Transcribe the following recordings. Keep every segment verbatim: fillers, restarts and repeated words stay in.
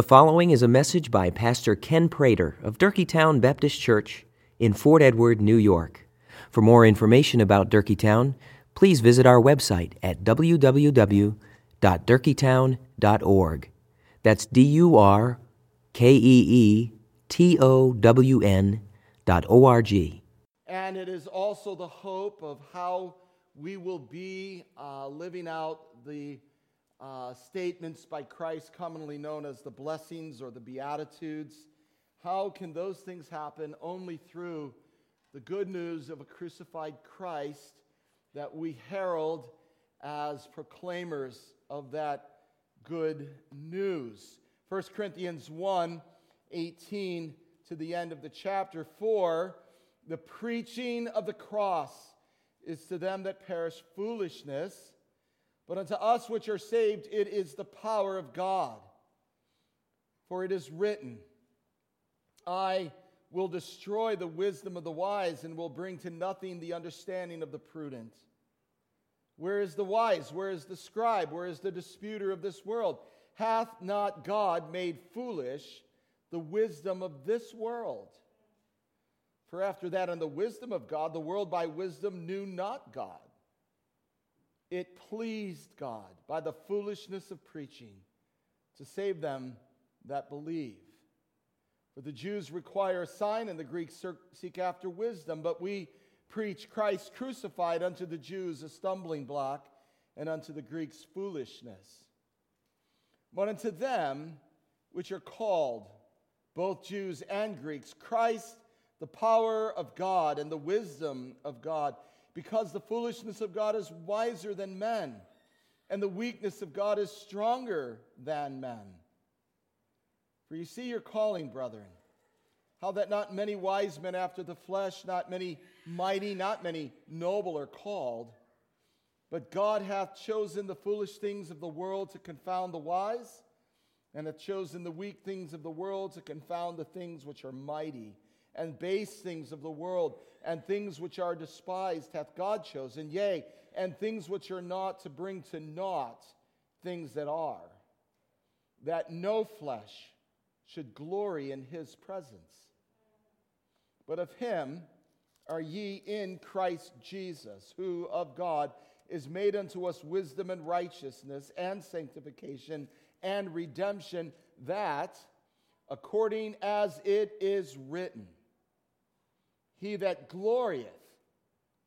The following is a message by Pastor Ken Prater of Durkee Town Baptist Church in Fort Edward, New York. For more information about Durkee Town, please visit our website at w w w dot durkee town dot org. That's D U R K E E T O W N dot O R G. And it is also the hope of how we will be uh, living out the Uh, statements by Christ, commonly known as the blessings or the Beatitudes. How can those things happen? Only through the good news of a crucified Christ that we herald as proclaimers of that good news. First Corinthians one eighteen to the end of the chapter, for the preaching of the cross is to them that perish foolishness, but unto us which are saved, it is the power of God. For it is written, I will destroy the wisdom of the wise and will bring to nothing the understanding of the prudent. Where is the wise? Where is the scribe? Where is the disputer of this world? Hath not God made foolish the wisdom of this world? For after that, in the wisdom of God, the world by wisdom knew not God. It pleased God by the foolishness of preaching to save them that believe. For the Jews require a sign and the Greeks seek after wisdom, but we preach Christ crucified, unto the Jews a stumbling block and unto the Greeks foolishness. But unto them which are called, both Jews and Greeks, Christ the power of God and the wisdom of God. Because the foolishness of God is wiser than men, and the weakness of God is stronger than men. For you see your calling, brethren, how that not many wise men after the flesh, not many mighty, not many noble are called, but God hath chosen the foolish things of the world to confound the wise, and hath chosen the weak things of the world to confound the things which are mighty, and base things of the world, and things which are despised hath God chosen, yea, and things which are not, to bring to naught things that are, that no flesh should glory in his presence. But of him are ye in Christ Jesus, who of God is made unto us wisdom and righteousness and sanctification and redemption, that, according as it is written, he that glorieth,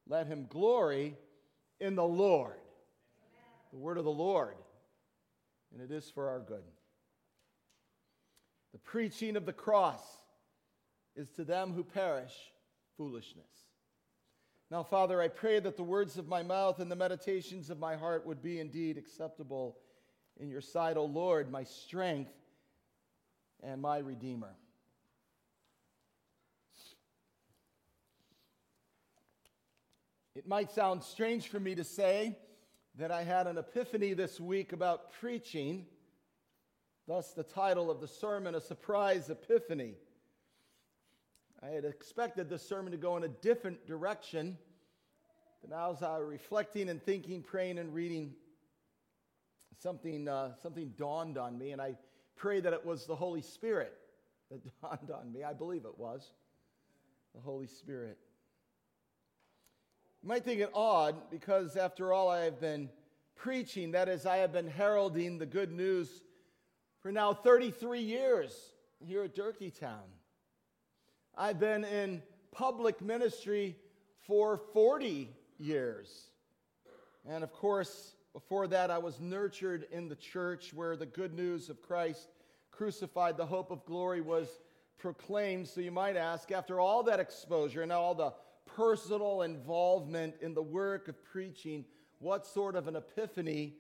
let him glory in the Lord. Amen. The word of the Lord, and it is for our good. The preaching of the cross is to them who perish foolishness. Now, Father, I pray that the words of my mouth and the meditations of my heart would be indeed acceptable in your sight, O Lord, my strength and my Redeemer. It might sound strange for me to say that I had an epiphany this week about preaching, thus the title of the sermon, A Surprise Epiphany. I had expected this sermon to go in a different direction, but now as I was reflecting and thinking, praying and reading, something, uh, something dawned on me, and I pray that it was the Holy Spirit that dawned on me. I believe it was the Holy Spirit. You might think it odd because, after all, I have been preaching, that is, I have been heralding the good news for now thirty-three years here at Durkee Town. I've been in public ministry for forty years. And, of course, before that, I was nurtured in the church where the good news of Christ crucified, the hope of glory, was proclaimed. So you might ask, after all that exposure and all the personal involvement in the work of preaching, what sort of an epiphany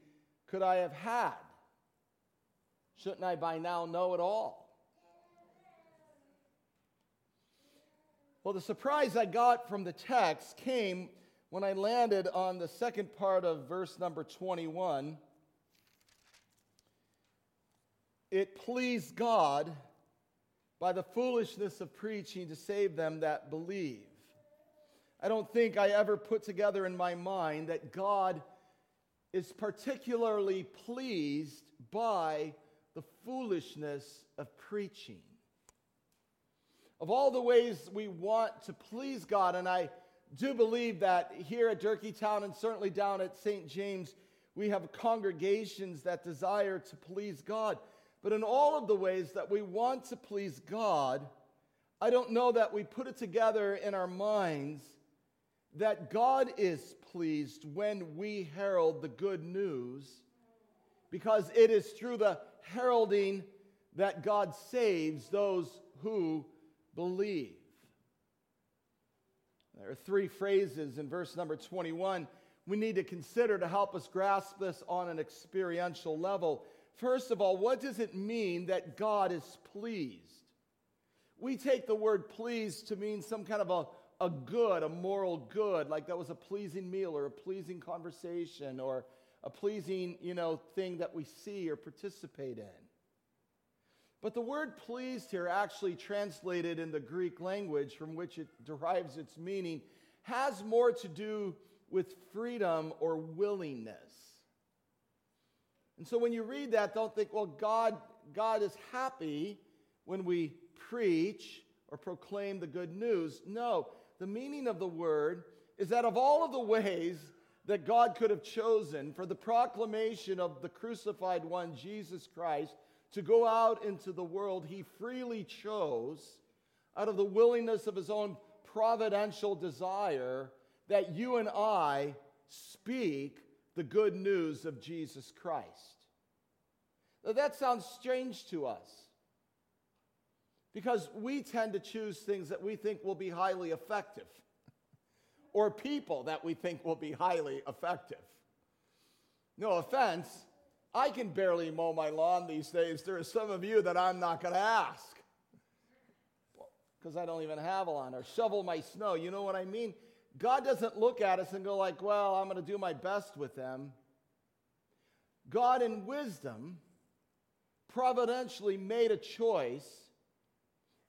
could I have had? Shouldn't I by now know it all? Well, the surprise I got from the text came when I landed on the second part of verse number twenty-one. It pleased God by the foolishness of preaching to save them that believe. I don't think I ever put together in my mind that God is particularly pleased by the foolishness of preaching. Of all the ways we want to please God, and I do believe that here at Durkee Town and certainly down at Saint James, we have congregations that desire to please God. But in all of the ways that we want to please God, I don't know that we put it together in our minds that God is pleased when we herald the good news, because it is through the heralding that God saves those who believe. There are three phrases in verse number twenty-one we need to consider to help us grasp this on an experiential level. First of all, what does it mean that God is pleased? We take the word pleased to mean some kind of a, a good, a moral good, like that was a pleasing meal or a pleasing conversation or a pleasing, you know, thing that we see or participate in. But the word pleased here, actually translated in the Greek language from which it derives its meaning, has more to do with freedom or willingness. And so when you read that, don't think, well, God, God is happy when we preach or proclaim the good news. No, the meaning of the word is that of all of the ways that God could have chosen for the proclamation of the crucified one, Jesus Christ, to go out into the world, he freely chose, out of the willingness of his own providential desire, that you and I speak the good news of Jesus Christ. Now that sounds strange to us, because we tend to choose things that we think will be highly effective, or people that we think will be highly effective. No offense, I can barely mow my lawn these days. There are some of you that I'm not going to ask because I don't even have a lawn, or shovel my snow. You know what I mean? God doesn't look at us and go like, well, I'm going to do my best with them. God in wisdom providentially made a choice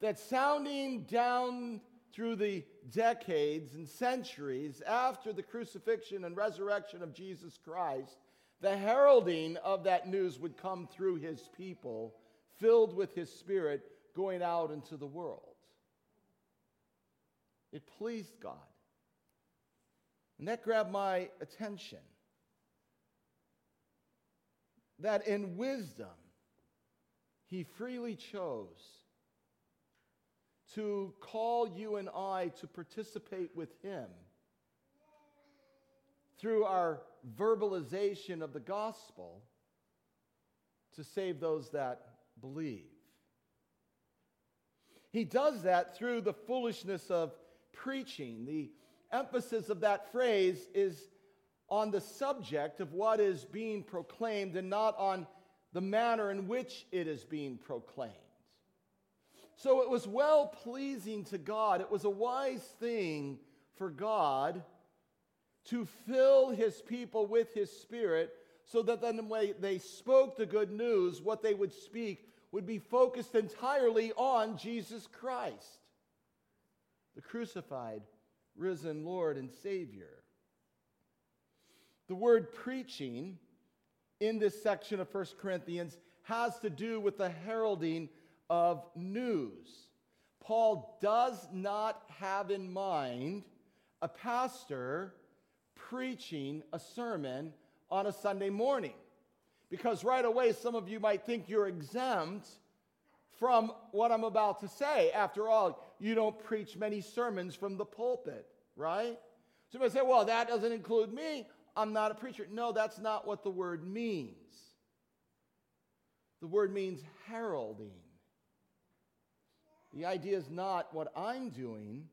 that sounding down through the decades and centuries after the crucifixion and resurrection of Jesus Christ, the heralding of that news would come through his people, filled with his spirit, going out into the world. It pleased God. And that grabbed my attention. That in wisdom, he freely chose to call you and I to participate with him through our verbalization of the gospel to save those that believe. He does that through the foolishness of preaching. The emphasis of that phrase is on the subject of what is being proclaimed and not on the manner in which it is being proclaimed. So it was well pleasing to God. It was a wise thing for God to fill his people with his spirit so that then when they spoke the good news, what they would speak would be focused entirely on Jesus Christ, the crucified, risen Lord and Savior. The word preaching in this section of First Corinthians has to do with the heralding of news. Paul does not have in mind a pastor preaching a sermon on a Sunday morning, because right away some of you might think you're exempt from what I'm about to say. After all, you don't preach many sermons from the pulpit, right? So you might say, well, that doesn't include me. I'm not a preacher. No, that's not what the word means. The word means heralding. The idea is not what I'm doing.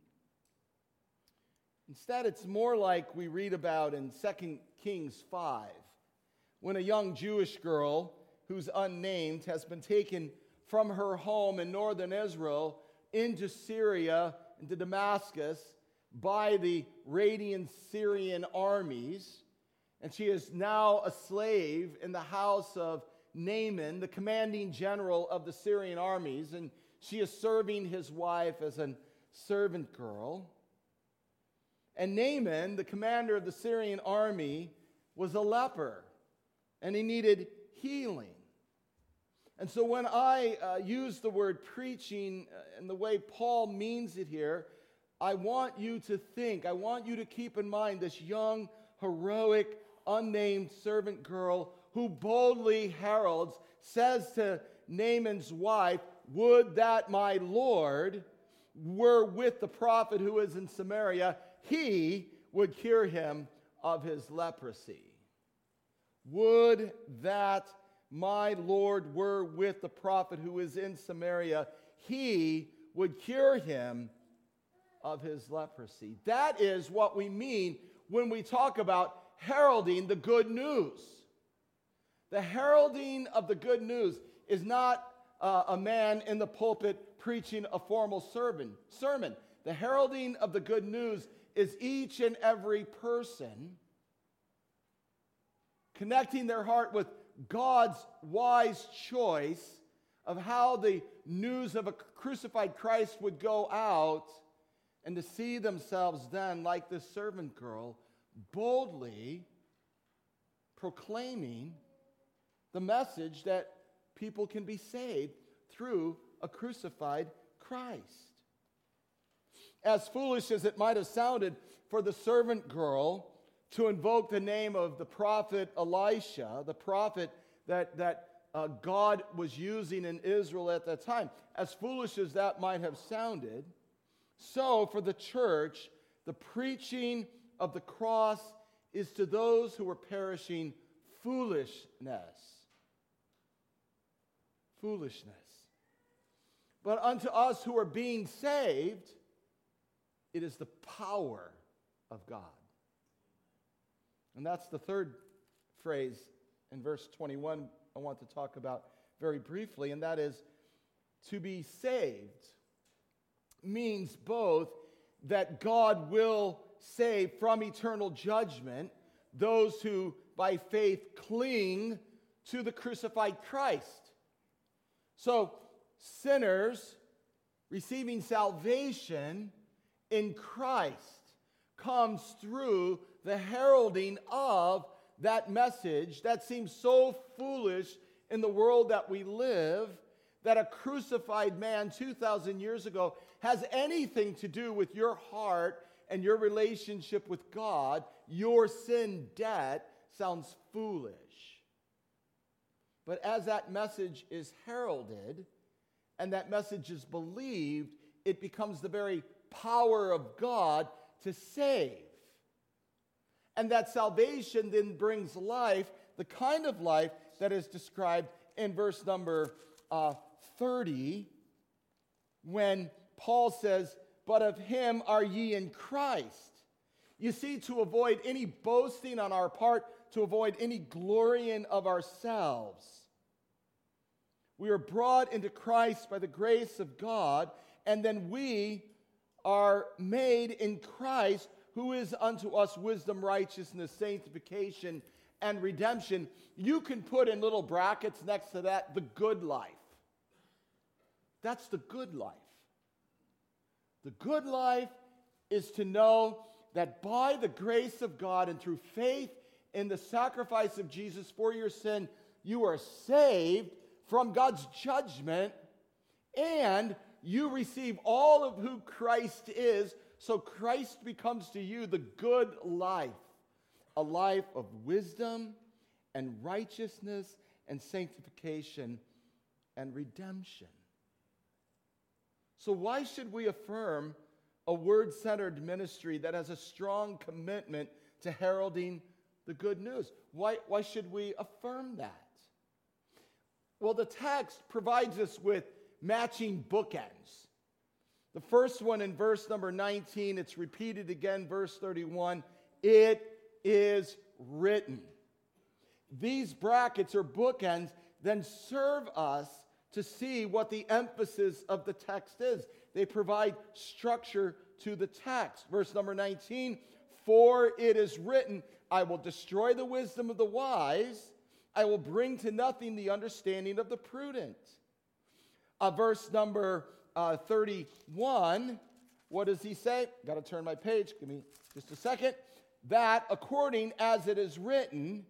Instead, it's more like we read about in Second Kings five, when a young Jewish girl who's unnamed has been taken from her home in northern Israel into Syria, into Damascus, by the raiding Syrian armies. And she is now a slave in the house of Naaman, the commanding general of the Syrian armies, and she is serving his wife as a servant girl. And Naaman, the commander of the Syrian army, was a leper, and he needed healing. And so when I uh, use the word preaching uh, and the way Paul means it here, I want you to think, I want you to keep in mind this young, heroic, unnamed servant girl who boldly heralds, says to Naaman's wife, "Would that my Lord were with the prophet who is in Samaria, he would cure him of his leprosy." Would that my Lord were with the prophet who is in Samaria, he would cure him of his leprosy. That is what we mean when we talk about heralding the good news. The heralding of the good news is not uh, a man in the pulpit preaching a formal sermon. sermon. The heralding of the good news is each and every person connecting their heart with God's wise choice of how the news of a crucified Christ would go out, and to see themselves then, like this servant girl, boldly proclaiming the message that people can be saved through a crucified Christ. As foolish as it might have sounded for the servant girl to invoke the name of the prophet Elisha, the prophet that, that uh, God was using in Israel at that time. As foolish as that might have sounded, so for the church, the preaching of the cross is to those who are perishing foolishness. Foolishness. But unto us who are being saved, it is the power of God. And that's the third phrase in verse twenty-one I want to talk about very briefly, and that is to be saved means both that God will save from eternal judgment those who by faith cling to the crucified Christ. So sinners receiving salvation in Christ comes through the heralding of that message that seems so foolish in the world that we live, that a crucified man two thousand years ago has anything to do with your heart and your relationship with God. Your sin debt sounds foolish. But as that message is heralded and that message is believed, it becomes the very power of God to save. And that salvation then brings life, the kind of life that is described in verse number uh, thirty, when Paul says, "But of him are ye in Christ." You see, to avoid any boasting on our part, to avoid any glorying of ourselves, we are brought into Christ by the grace of God, and then we are made in Christ, who is unto us wisdom, righteousness, sanctification, and redemption. You can put in little brackets next to that, the good life. That's the good life. The good life is to know that by the grace of God and through faith in the sacrifice of Jesus for your sin, you are saved from God's judgment, and you receive all of who Christ is, so Christ becomes to you the good life, a life of wisdom and righteousness and sanctification and redemption. So why should we affirm a word-centered ministry that has a strong commitment to heralding the good news? Why, why should we affirm that? Well, the text provides us with matching bookends. The first one in verse number nineteen, it's repeated again, verse thirty-one, "It is written." These brackets or bookends then serve us to see what the emphasis of the text is. They provide structure to the text. Verse number nineteen, "For it is written, I will destroy the wisdom of the wise, I will bring to nothing the understanding of the prudent." Uh, verse number uh, thirty-one, what does he say? Got to turn my page, give me just a second. "That according as it is written,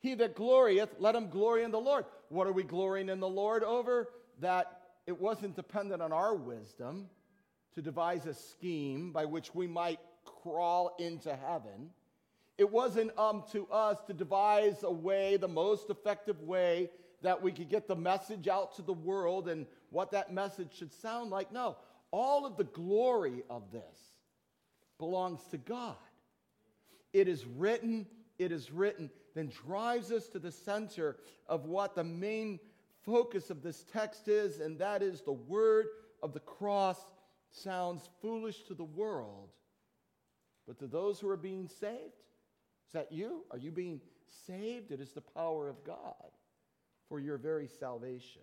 he that glorieth, let him glory in the Lord." What are we glorying in the Lord over? That it wasn't dependent on our wisdom to devise a scheme by which we might crawl into heaven. It wasn't um to us to devise a way, the most effective way that we could get the message out to the world and what that message should sound like. No, all of the glory of this belongs to God. It is written, it is written, then drives us to the center of what the main focus of this text is, and that is the word of the cross sounds foolish to the world, but to those who are being saved. Is that you? Are you being saved? It is the power of God for your very salvation.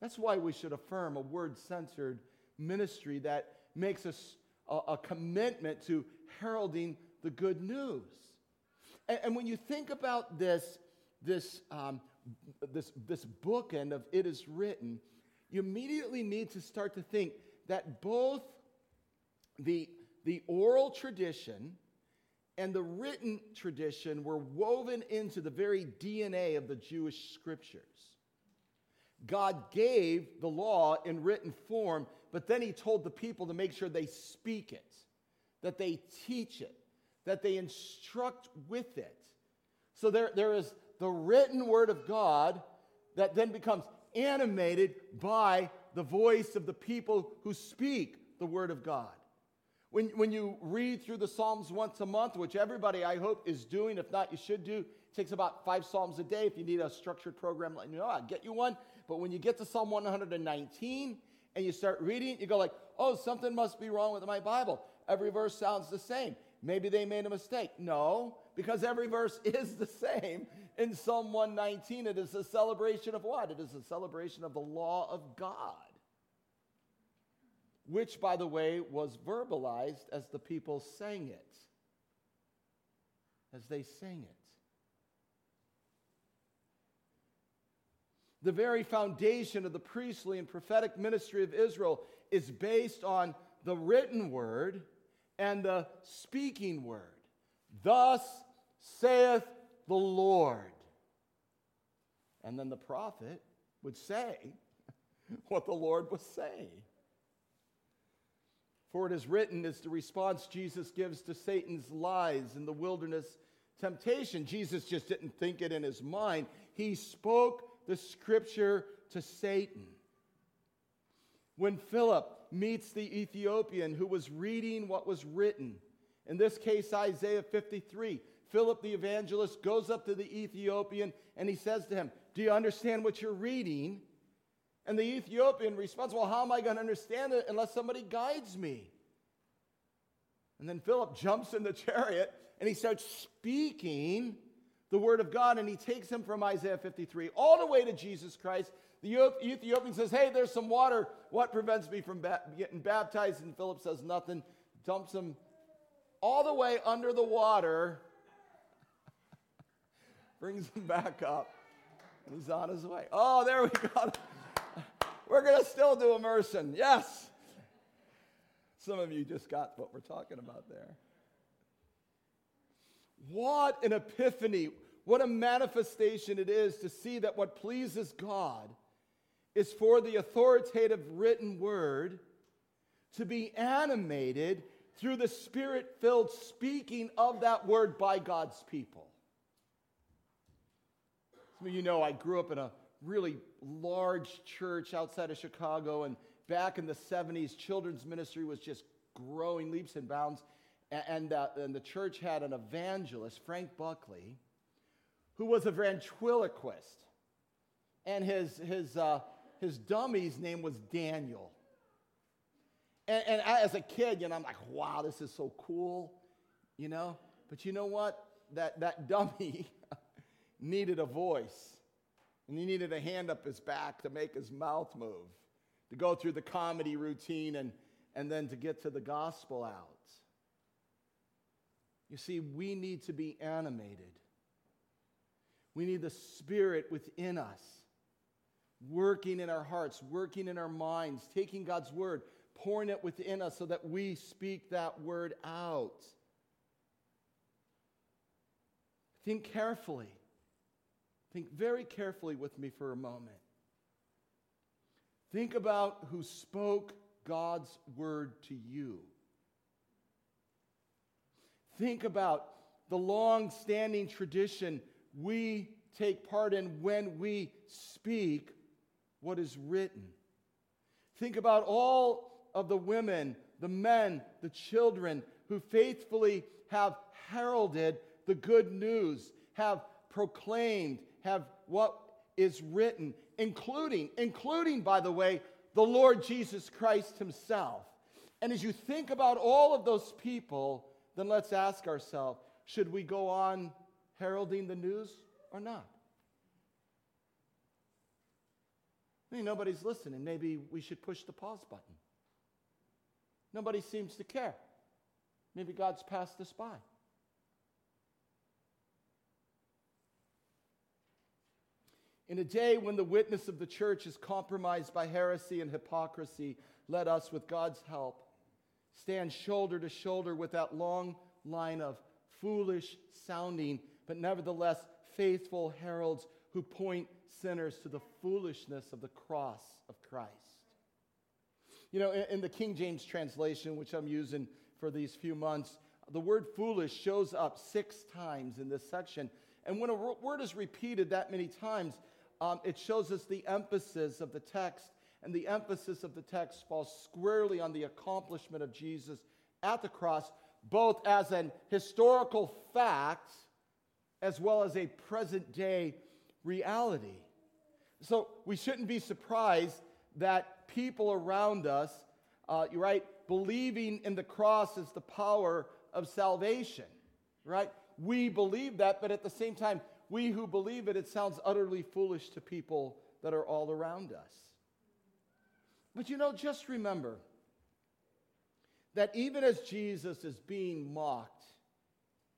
That's why we should affirm a word-centered ministry that makes us a, a commitment to heralding the good news. And, and when you think about this, this, um, this, this bookend of it is written, you immediately need to start to think that both the, the oral tradition and the written tradition were woven into the very D N A of the Jewish scriptures. God gave the law in written form, but then he told the people to make sure they speak it, that they teach it, that they instruct with it. So there, there is the written word of God that then becomes animated by the voice of the people who speak the word of God. When, when you read through the Psalms once a month, which everybody, I hope, is doing, if not, you should do. It takes about five Psalms a day. If you need a structured program, let me know. I'll get you one. But when you get to Psalm one nineteen and you start reading, you go like, oh, something must be wrong with my Bible. Every verse sounds the same. Maybe they made a mistake. No, because every verse is the same. In Psalm one nineteen, it is a celebration of what? It is a celebration of the law of God, which, by the way, was verbalized as the people sang it, as they sang it. The very foundation of the priestly and prophetic ministry of Israel is based on the written word and the speaking word. Thus saith the Lord. And then the prophet would say what the Lord was saying. For it is written is the response Jesus gives to Satan's lies in the wilderness temptation. Jesus just didn't think it in his mind. He spoke the scripture to Satan. When Philip meets the Ethiopian who was reading what was written, in this case Isaiah fifty-three, Philip the evangelist goes up to the Ethiopian and he says to him, do you understand what you're reading? And the Ethiopian responds, well, how am I going to understand it unless somebody guides me? And then Philip jumps in the chariot and he starts speaking the word of God, and he takes him from Isaiah fifty-three all the way to Jesus Christ. The Ethiopian says, hey, there's some water. What prevents me from ba- getting baptized? And Philip says nothing, dumps him all the way under the water, brings him back up, and he's on his way. Oh, there we go. We're going to still do immersion. Yes. Some of you just got what we're talking about there. What an epiphany. What a manifestation it is to see that what pleases God is for the authoritative written word to be animated through the spirit-filled speaking of that word by God's people. Some of you know I grew up in a really large church outside of Chicago, and back in the seventies, children's ministry was just growing leaps and bounds, and, and, uh, and the church had an evangelist, Frank Buckley, who was a ventriloquist, and his his uh, his dummy's name was Daniel. And, and I, as a kid, you know, I'm like, wow, this is so cool, you know. But you know what? That that dummy needed a voice, and he needed a hand up his back to make his mouth move, to go through the comedy routine, and and then to get to the gospel out. You see, we need to be animated. We need the Spirit within us, working in our hearts, working in our minds, taking God's word, pouring it within us so that we speak that word out. Think carefully. Think very carefully with me for a moment. Think about who spoke God's word to you. Think about the long-standing tradition we take part in when we speak what is written. Think about all of the women, the men, the children who faithfully have heralded the good news, have proclaimed, have what is written, including, including, by the way, the Lord Jesus Christ himself. And as you think about all of those people, then let's ask ourselves, should we go on heralding the news or not? I mean, nobody's listening. Maybe we should push the pause button. Nobody seems to care. Maybe God's passed us by. In a day when the witness of the church is compromised by heresy and hypocrisy, let us, with God's help, stand shoulder to shoulder with that long line of foolish sounding, but nevertheless faithful heralds who point sinners to the foolishness of the cross of Christ. You know, in, in the King James translation, which I'm using for these few months, the word foolish shows up six times in this section. And when a word is repeated that many times, um, it shows us the emphasis of the text, and the emphasis of the text falls squarely on the accomplishment of Jesus at the cross, both as an historical fact as well as a present-day reality. So we shouldn't be surprised that people around us, uh, you're right, believing in the cross as the power of salvation, right? We believe that, but at the same time, we who believe it, it sounds utterly foolish to people that are all around us. But you know, just remember that even as Jesus is being mocked,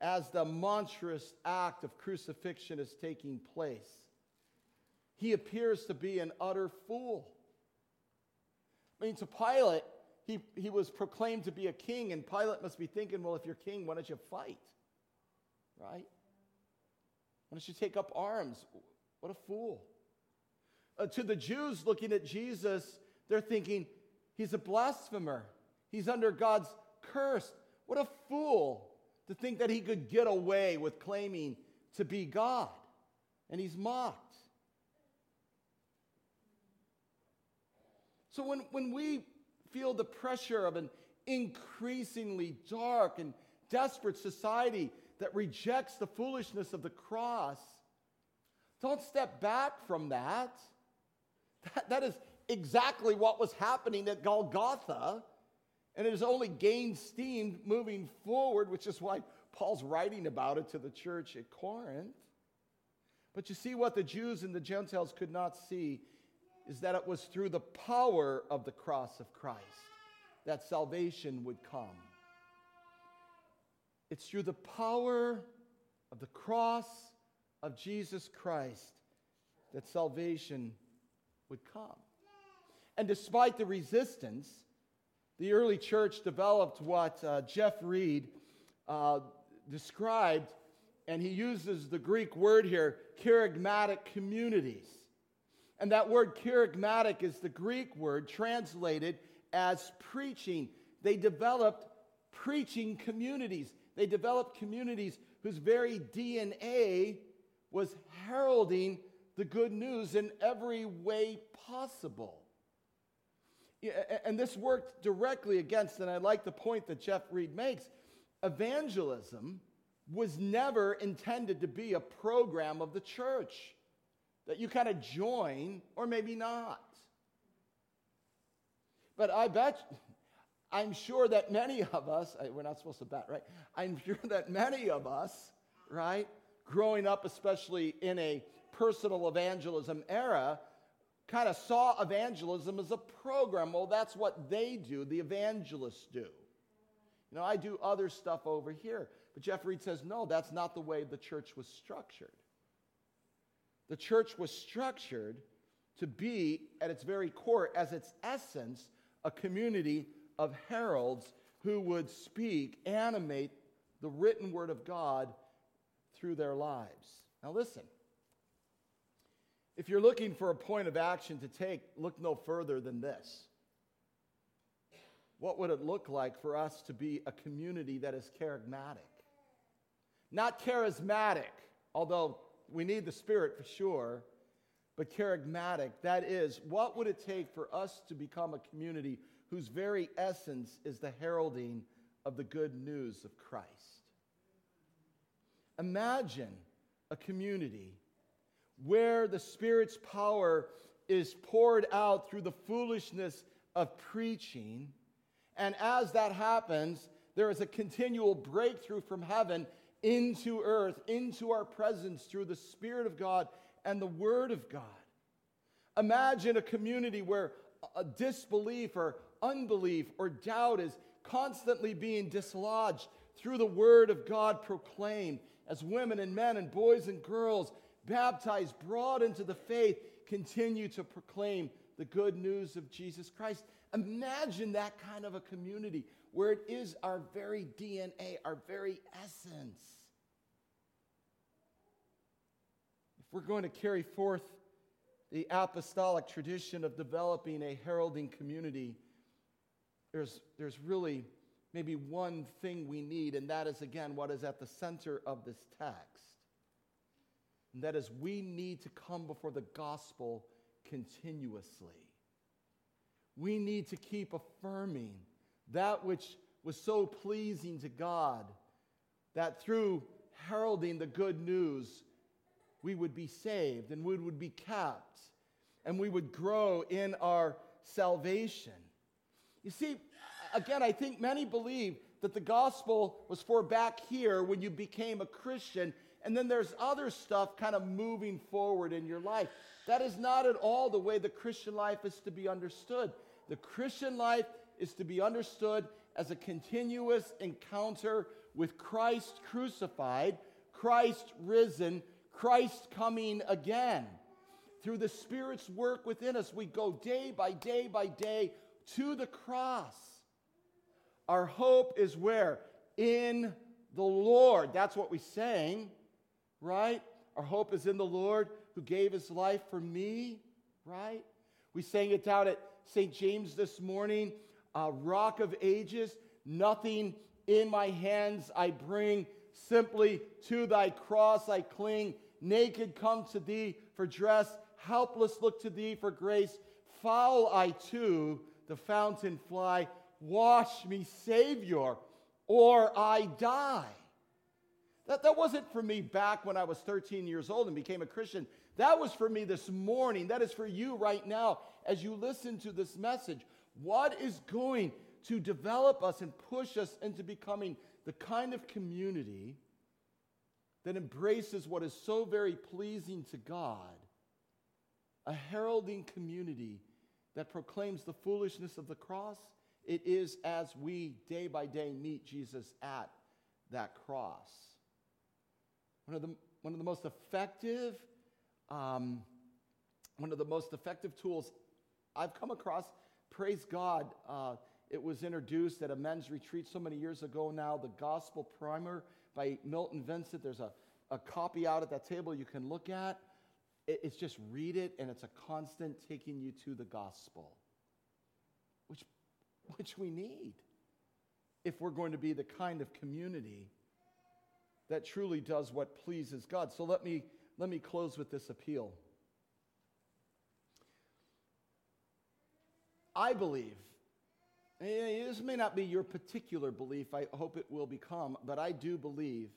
as the monstrous act of crucifixion is taking place, he appears to be an utter fool. I mean, to Pilate, he, he was proclaimed to be a king, and Pilate must be thinking, well, if you're king, why don't you fight? Right? Why don't you take up arms? What a fool. Uh, to the Jews looking at Jesus, they're thinking, he's a blasphemer. He's under God's curse. What a fool to think that he could get away with claiming to be God. And he's mocked. So when, when we feel the pressure of an increasingly dark and desperate society that rejects the foolishness of the cross, don't step back from that. That, that is exactly what was happening at Golgotha, and it has only gained steam moving forward, which is why Paul's writing about it to the church at Corinth. But you see, what the Jews and the Gentiles could not see is that it was through the power of the cross of Christ that salvation would come. It's through the power of the cross of Jesus Christ that salvation would come. And despite the resistance, the early church developed what uh, Jeff Reed uh, described, and he uses the Greek word here, kerygmatic communities. And that word kerygmatic is the Greek word translated as preaching. They developed preaching communities. They developed communities whose very D N A was heralding the good news in every way possible. And this worked directly against, and I like the point that Jeff Reed makes, evangelism was never intended to be a program of the church that you kind of join or maybe not. But I bet... I'm sure that many of us, we're not supposed to bet, right? I'm sure that many of us, right, growing up, especially in a personal evangelism era, kind of saw evangelism as a program. Well, that's what they do, the evangelists do. You know, I do other stuff over here. But Jeff Reed says, no, that's not the way the church was structured. The church was structured to be, at its very core, as its essence, a community of heralds who would speak, animate the written word of God through their lives. Now listen, If you're looking for a point of action to take, look no further than this. What would it look like for us to be a community that is charismatic? Not charismatic, although we need the Spirit for sure, but charismatic. That is, what would it take for us to become a community whose very essence is the heralding of the good news of Christ? Imagine a community where the Spirit's power is poured out through the foolishness of preaching, and as that happens, there is a continual breakthrough from heaven into earth, into our presence through the Spirit of God and the Word of God. Imagine a community where a disbelief or unbelief or doubt is constantly being dislodged through the Word of God proclaimed, as women and men and boys and girls, baptized, brought into the faith, continue to proclaim the good news of Jesus Christ. Imagine that kind of a community where it is our very D N A, our very essence. If we're going to carry forth the apostolic tradition of developing a heralding community, there's, there's really maybe one thing we need, and that is, again, what is at the center of this text. And that is, we need to come before the gospel continuously. We need to keep affirming that which was so pleasing to God, that through heralding the good news, we would be saved and we would be kept and we would grow in our salvation. You see, again, I think many believe that the gospel was for back here when you became a Christian, and then there's other stuff kind of moving forward in your life. That is not at all the way the Christian life is to be understood. The Christian life is to be understood as a continuous encounter with Christ crucified, Christ risen, Christ coming again. Through the Spirit's work within us, we go day by day by day to the cross. Our hope is where? In the Lord. That's what we sang, right? Our hope is in the Lord who gave his life for me, right? We sang it down at Saint James this morning. Uh, rock of ages, nothing in my hands I bring, simply to thy cross I cling. Naked come to thee for dress, helpless look to thee for grace. Foul I to the fountain fly, wash me, Savior, or I die. That, that wasn't for me back when I was thirteen years old and became a Christian. That was for me this morning. That is for you right now as you listen to this message. What is going to develop us and push us into becoming the kind of community that embraces what is so very pleasing to God? A heralding community that proclaims the foolishness of the cross. It is as we day by day meet Jesus at that cross. One of the, one of the most effective, um, one of the most effective tools I've come across. Praise God, uh, it was introduced at a men's retreat so many years ago now, the Gospel Primer by Milton Vincent. There's a, a copy out at that table you can look at. It, it's just read it, and it's a constant taking you to the gospel, which, which we need if we're going to be the kind of community that truly does what pleases God. So let me, let me close with this appeal. I believe, this may not be your particular belief, I hope it will become, but I do believe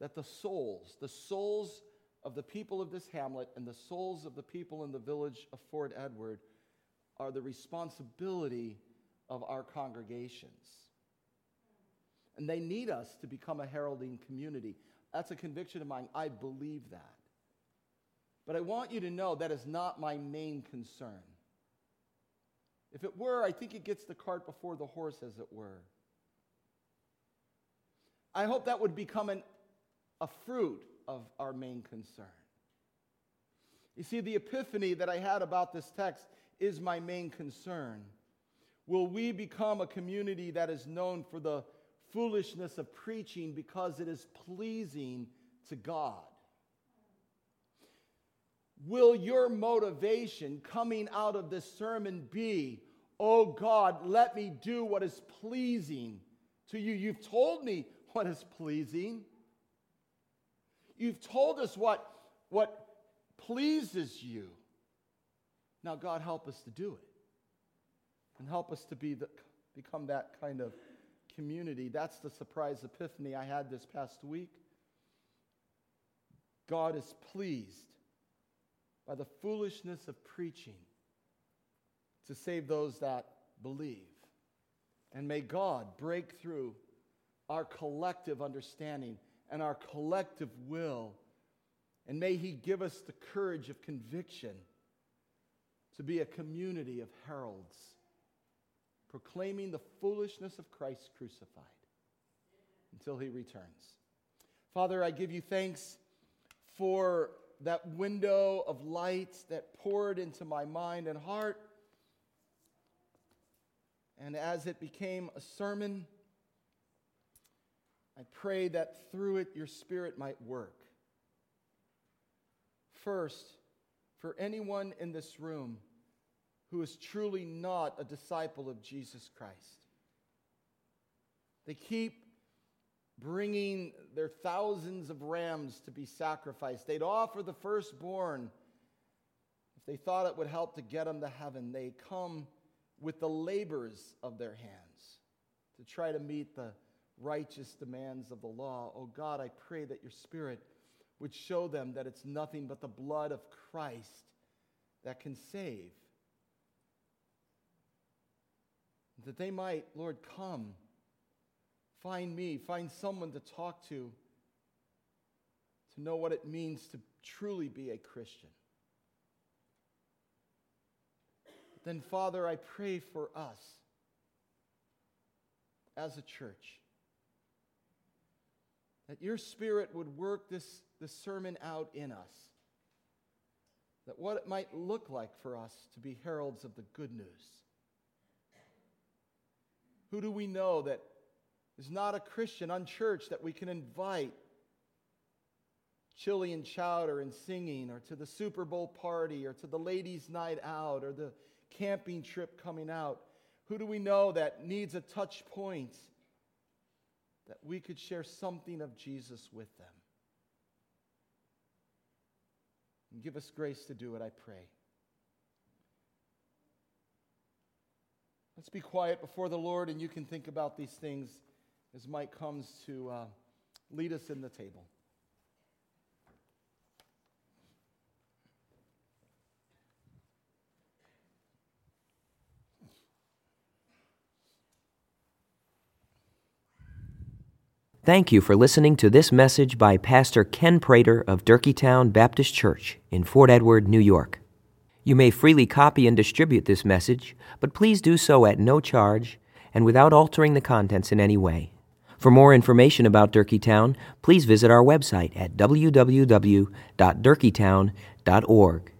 that the souls, the souls of the people of this hamlet and the souls of the people in the village of Fort Edward are the responsibility of our congregations. And they need us to become a heralding community. That's a conviction of mine. I believe that. But I want you to know that is not my main concern. If it were, I think it gets the cart before the horse, as it were. I hope that would become an, a fruit of our main concern. You see, the epiphany that I had about this text is my main concern. Will we become a community that is known for the foolishness of preaching because it is pleasing to God? Will your motivation coming out of this sermon be, oh God, let me do what is pleasing to you? You've told me what is pleasing. You've told us what, what pleases you. Now, God, help us to do it. And help us to be the, become that kind of community. That's the surprise epiphany I had this past week. God is pleased by the foolishness of preaching to save those that believe. And may God break through our collective understanding and our collective will. And may He give us the courage of conviction to be a community of heralds, proclaiming the foolishness of Christ crucified until He returns. Father, I give you thanks for that window of light that poured into my mind and heart. And as it became a sermon, I pray that through it your Spirit might work. First, for anyone in this room who is truly not a disciple of Jesus Christ, they keep bringing their thousands of rams to be sacrificed. They'd offer the firstborn if they thought it would help to get them to heaven. They come with the labors of their hands to try to meet the righteous demands of the law. Oh God, I pray that your Spirit would show them that it's nothing but the blood of Christ that can save. That they might, Lord, come, find me, find someone to talk to, to know what it means to truly be a Christian. But then, Father, I pray for us as a church, that your Spirit would work this, this sermon out in us, that what it might look like for us to be heralds of the good news. Who do we know that is not a Christian, unchurched, that we can invite chili and chowder and singing, or to the Super Bowl party, or to the ladies' night out, or the camping trip coming out? Who do we know that needs a touch point, that we could share something of Jesus with them? And give us grace to do it, I pray. Let's be quiet before the Lord, and you can think about these things as Mike comes to uh, lead us in the table. Thank you for listening to this message by Pastor Ken Prater of Durkee Town Baptist Church in Fort Edward, New York. You may freely copy and distribute this message, but please do so at no charge and without altering the contents in any way. For more information about Durkee Town, please visit our website at w w w dot durkee town dot org.